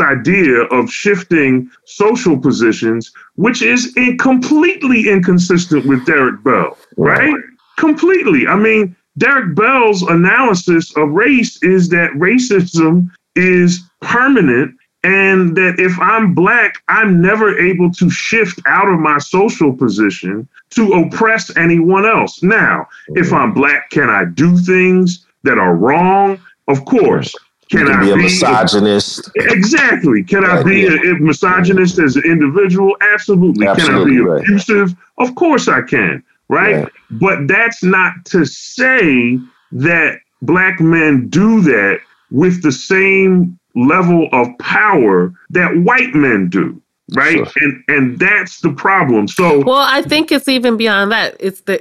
idea of shifting social positions, which is completely inconsistent with Derrick Bell, right? Completely. I mean, Derrick Bell's analysis of race is that racism is permanent, and that if I'm black, I'm never able to shift out of my social position to oppress anyone else. Now, if I'm black, can I do things that are wrong? Of course. Can I be a misogynist? Exactly. Can I be a misogynist as an individual? Absolutely. Can I be abusive? Of course I can. Right? But that's not to say that black men do that with the same level of power that white men do. Right. Sure. And that's the problem. Well, I think it's even beyond that. It's the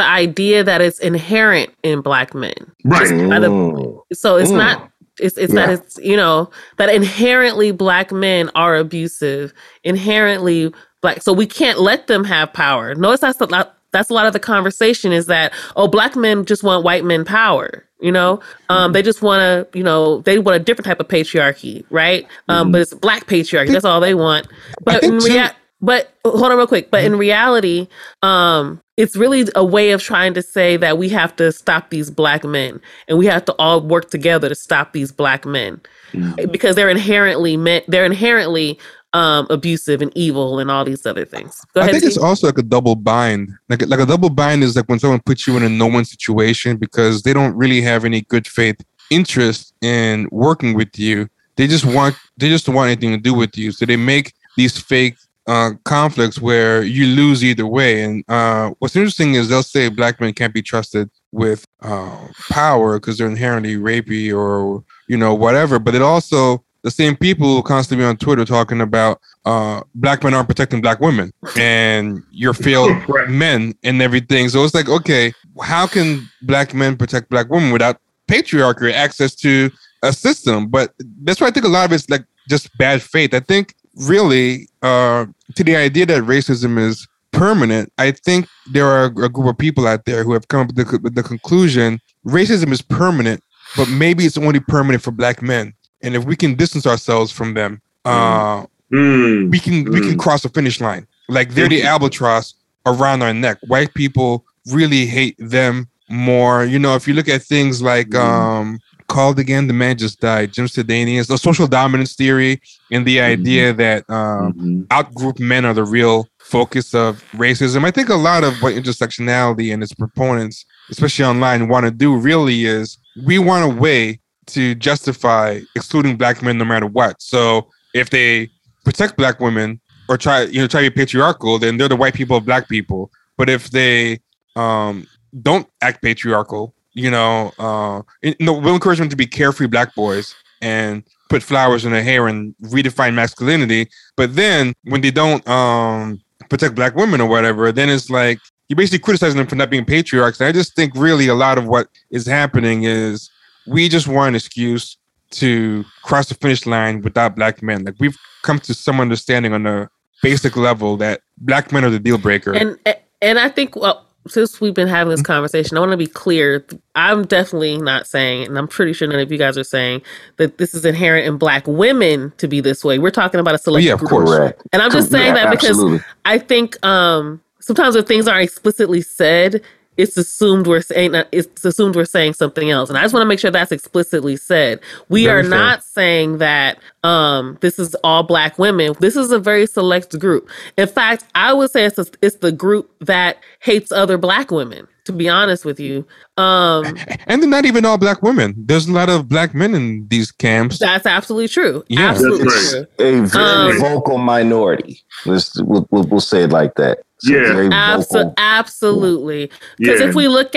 idea that it's inherent in black men. Right. That inherently black men are abusive, inherently black. So we can't let them have power. Notice that's a lot of the conversation is that, black men just want white men power. They just want to, they want a different type of patriarchy, right? But it's black patriarchy. That's all they want. But hold on real quick. But in reality, it's really a way of trying to say that we have to stop these black men, and we have to all work together to stop these black men because they're inherently abusive and evil and all these other things. Go ahead, I think it's also like a double bind. Like a double bind is like when someone puts you in a no-win situation because they don't really have any good faith interest in working with you. They just don't want anything to do with you. So they make these fake conflicts where you lose either way. And what's interesting is they'll say black men can't be trusted with power because they're inherently rapey or whatever. But it also, the same people who constantly on Twitter talking about black men aren't protecting black women and you're failed men and everything. So it's like, okay, how can black men protect black women without patriarchy or access to a system? But that's why I think a lot of it's like just bad faith. I think really to the idea that racism is permanent, I think there are a group of people out there who have come up with the conclusion racism is permanent, but maybe it's only permanent for black men. And if we can distance ourselves from them, we can cross the finish line. Like they're the albatross around our neck. White people really hate them more. If you look at things like called again, the man just died, Jim Sedanius, the social dominance theory, and the idea that outgroup men are the real focus of racism. I think a lot of what intersectionality and its proponents, especially online, want to do really is we want a way to justify excluding black men no matter what. So if they protect black women or try to be patriarchal, then they're the white people of black people. But if they don't act patriarchal, we'll encourage them to be carefree black boys and put flowers in their hair and redefine masculinity. But then when they don't protect black women or whatever, then it's like you're basically criticizing them for not being patriarchs. And I just think really a lot of what is happening is we just want an excuse to cross the finish line without black men. Like we've come to some understanding on a basic level that black men are the deal breaker. And I think since we've been having this conversation, I want to be clear. I'm definitely not saying, and I'm pretty sure none of you guys are saying, that this is inherent in black women to be this way. We're talking about a select group. Course. Right. And I'm just saying that because I think sometimes when things aren't explicitly said, it's assumed we're saying something else. And I just want to make sure that's explicitly said. We are not saying that this is all Black women. This is a very select group. In fact, I would say it's the group that hates other Black women, to be honest with you. And they're not even all Black women. There's a lot of Black men in these camps. That's absolutely true. Yeah. Absolutely true. A very vocal minority. We'll say it like that. So yeah. Absolutely. Because if we look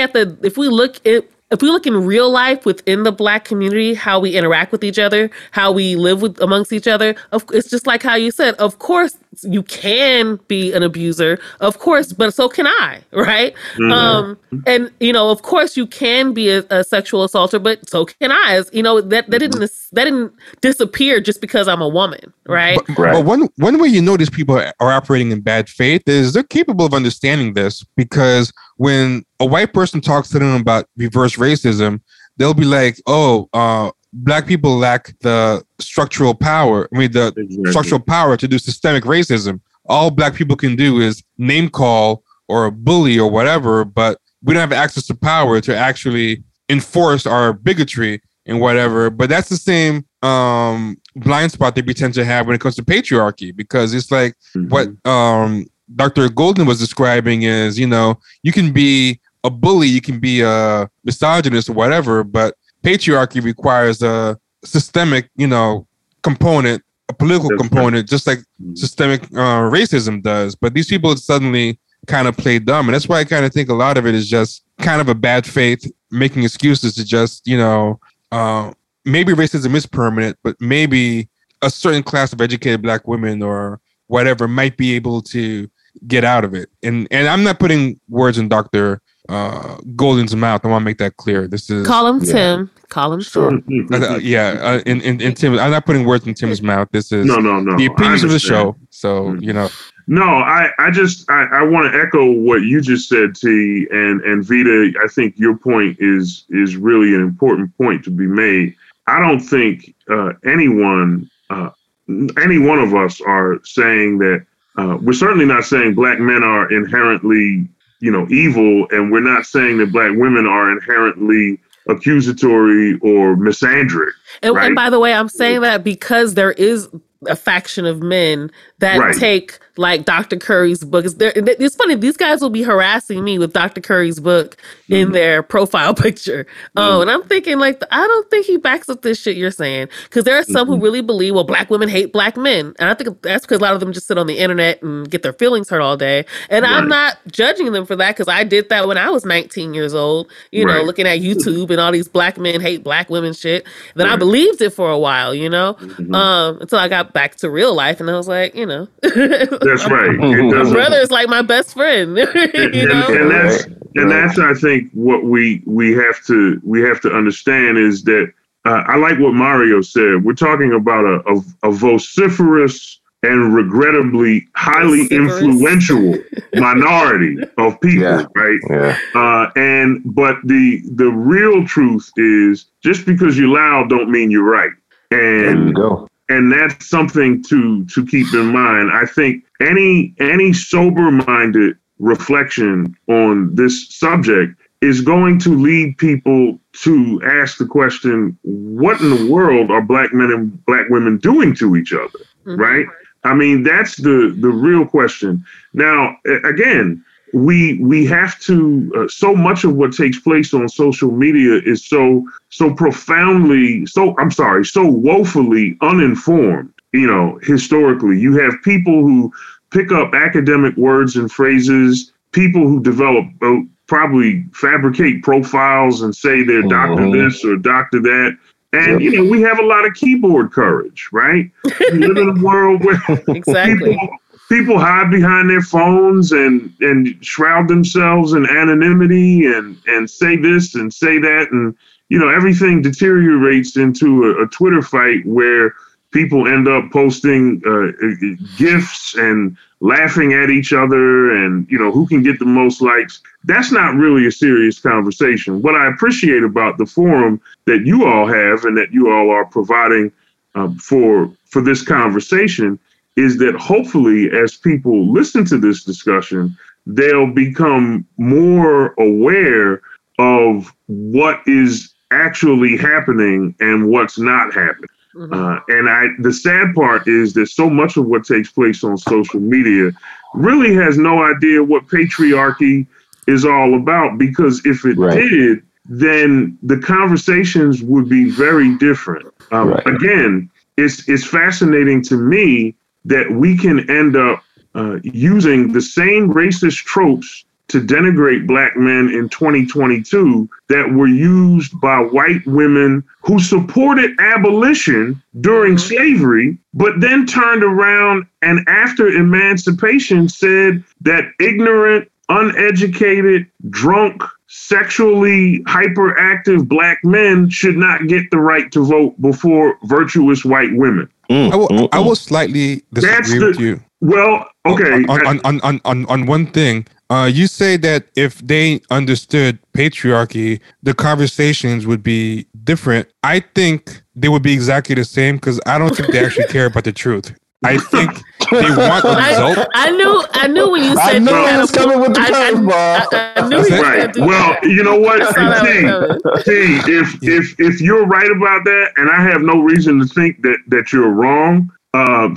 in real life within the Black community, how we interact with each other, how we live amongst each other, it's just like how you said, of course you can be an abuser, of course, but so can I, right? Mm-hmm. And, you know, of course you can be a sexual assaulter, but so can I. You know, that didn't disappear just because I'm a woman, right? But one way you know these people are operating in bad faith is they're capable of understanding this, because when a white person talks to them about reverse racism, they'll be like, Black people lack structural power to do systemic racism. All Black people can do is name call or bully or whatever, but we don't have access to power to actually enforce our bigotry and whatever. But that's the same blind spot they pretend to have when it comes to patriarchy, because it's like what Dr. Golden was describing is, you know, you can be a bully, you can be a misogynist or whatever, but patriarchy requires a systemic, you know, component, a political component, just like systemic racism does. But these people suddenly kind of play dumb. And that's why I kind of think a lot of it is just kind of a bad faith, making excuses to just, you know, maybe racism is permanent, but maybe a certain class of educated Black women or whatever might be able to get out of it. And I'm not putting words in Dr. Golden's mouth. I want to make that clear. This is Tim. Call him Tim. And Tim. I'm not putting words in Tim's mouth. This is no. The opinions of the show. So you know. No, I just want to echo what you just said, T, and Vita. I think your point is really an important point to be made. I don't think any one of us are saying that. We're certainly not saying Black men are inherently, you know, evil, and we're not saying that Black women are inherently accusatory or misandric. And by the way, I'm saying that because there is a faction of men that take like Dr. Curry's book. It's funny, these guys will be harassing me with Dr. Curry's book in their profile picture. Oh, and I'm thinking like, I don't think he backs up this shit you're saying. Because there are some who really believe, well, Black women hate Black men. And I think that's because a lot of them just sit on the internet and get their feelings hurt all day. And I'm not judging them for that, because I did that when I was 19 years old, you know, looking at YouTube and all these Black men hate Black women shit. Then I believed it for a while, you know, until I got back to real life and I was like, you know. That's right. My brother is like my best friend. And that's I think what we have to understand is that I like what Mario said. We're talking about a vociferous and regrettably highly influential minority of people, right? Yeah. But the real truth is just because you're loud don't mean you're right. And there you go. And that's something to keep in mind. I think any sober-minded reflection on this subject is going to lead people to ask the question, what in the world are Black men and Black women doing to each other, right? I mean, that's the real question. Now, again, we have to, so much of what takes place on social media is so profoundly, so woefully uninformed, you know, historically. You have people who pick up academic words and phrases, people who develop, probably fabricate profiles and say they're doctor this or doctor that. And, you know, we have a lot of keyboard courage, right? We live in a world where people hide behind their phones and shroud themselves in anonymity and say this and say that. And, you know, everything deteriorates into a Twitter fight where people end up posting GIFs and laughing at each other and, you know, who can get the most likes. That's not really a serious conversation. What I appreciate about the forum that you all have and that you all are providing for this conversation is that hopefully as people listen to this discussion, they'll become more aware of what is actually happening and what's not happening. Mm-hmm. The sad part is that so much of what takes place on social media really has no idea what patriarchy is all about, because if it did, then the conversations would be very different. Again, it's fascinating to me that we can end up using the same racist tropes to denigrate Black men in 2022 that were used by white women who supported abolition during slavery, but then turned around and after emancipation said that ignorant, uneducated, drunk, sexually hyperactive Black men should not get the right to vote before virtuous white women. I will slightly disagree with you. Well, okay. On one thing, you say that if they understood patriarchy, the conversations would be different. I think they would be exactly the same, because I don't think they actually care about the truth. I think they want the result. I knew when you said that. Well, you know what? If you're right about that, and I have no reason to think that you're wrong.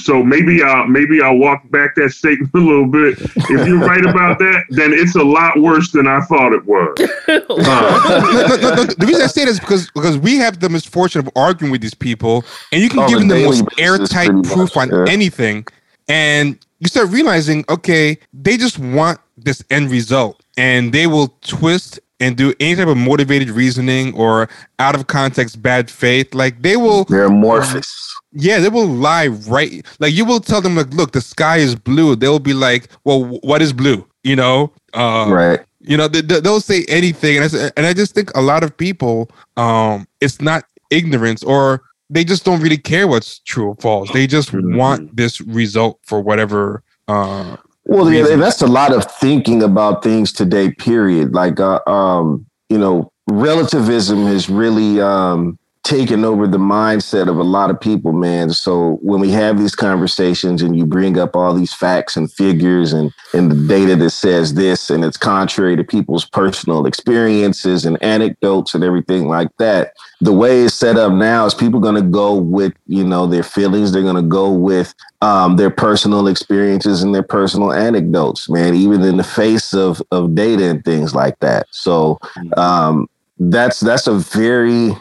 So maybe I'll walk back that statement a little bit. If you're right about that, then it's a lot worse than I thought it was. No. The reason I say this is because we have the misfortune of arguing with these people, and you can give them the most airtight proof on anything, and you start realizing, okay, they just want this end result, and they will twist and do any type of motivated reasoning or out of context bad faith. Like they're amorphous. Yeah, they will lie, right? Like you will tell them, like, look, the sky is blue. They'll be like, well, what is blue? You know, You know, they'll say anything, and I just think a lot of people, it's not ignorance, or they just don't really care what's true or false. They just want this result for whatever. Well, yeah, that's a lot of thinking about things today. Period. Like, relativism has really taken over the mindset of a lot of people, man. So when we have these conversations and you bring up all these facts and figures and the data that says this, and it's contrary to people's personal experiences and anecdotes and everything like that, the way it's set up now is people going to go with, their feelings. They're going to go with their personal experiences and their personal anecdotes, man, even in the face of data and things like that. So that's a very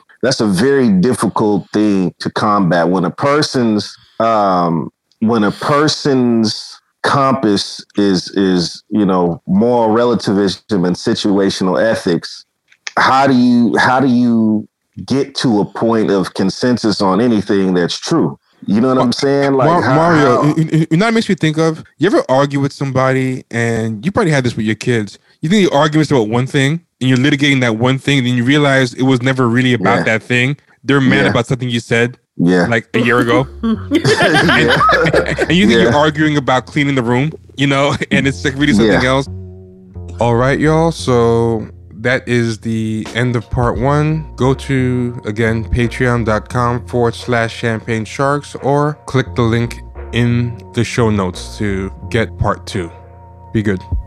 difficult thing to combat. When a person's compass is moral relativism and situational ethics, how do you get to a point of consensus on anything that's true? You know what I'm saying? Like Mario, you know what it makes me think of? You ever argue with somebody, and you probably had this with your kids. You think your argument's about one thing, and you're litigating that one thing, then you realize it was never really about that thing. They're mad about something you said like a year ago. And you think you're arguing about cleaning the room, and it's like really something else. All right, y'all. So that is the end of part one. Go to, again, patreon.com/Champagne Sharks, or click the link in the show notes to get part two. Be good.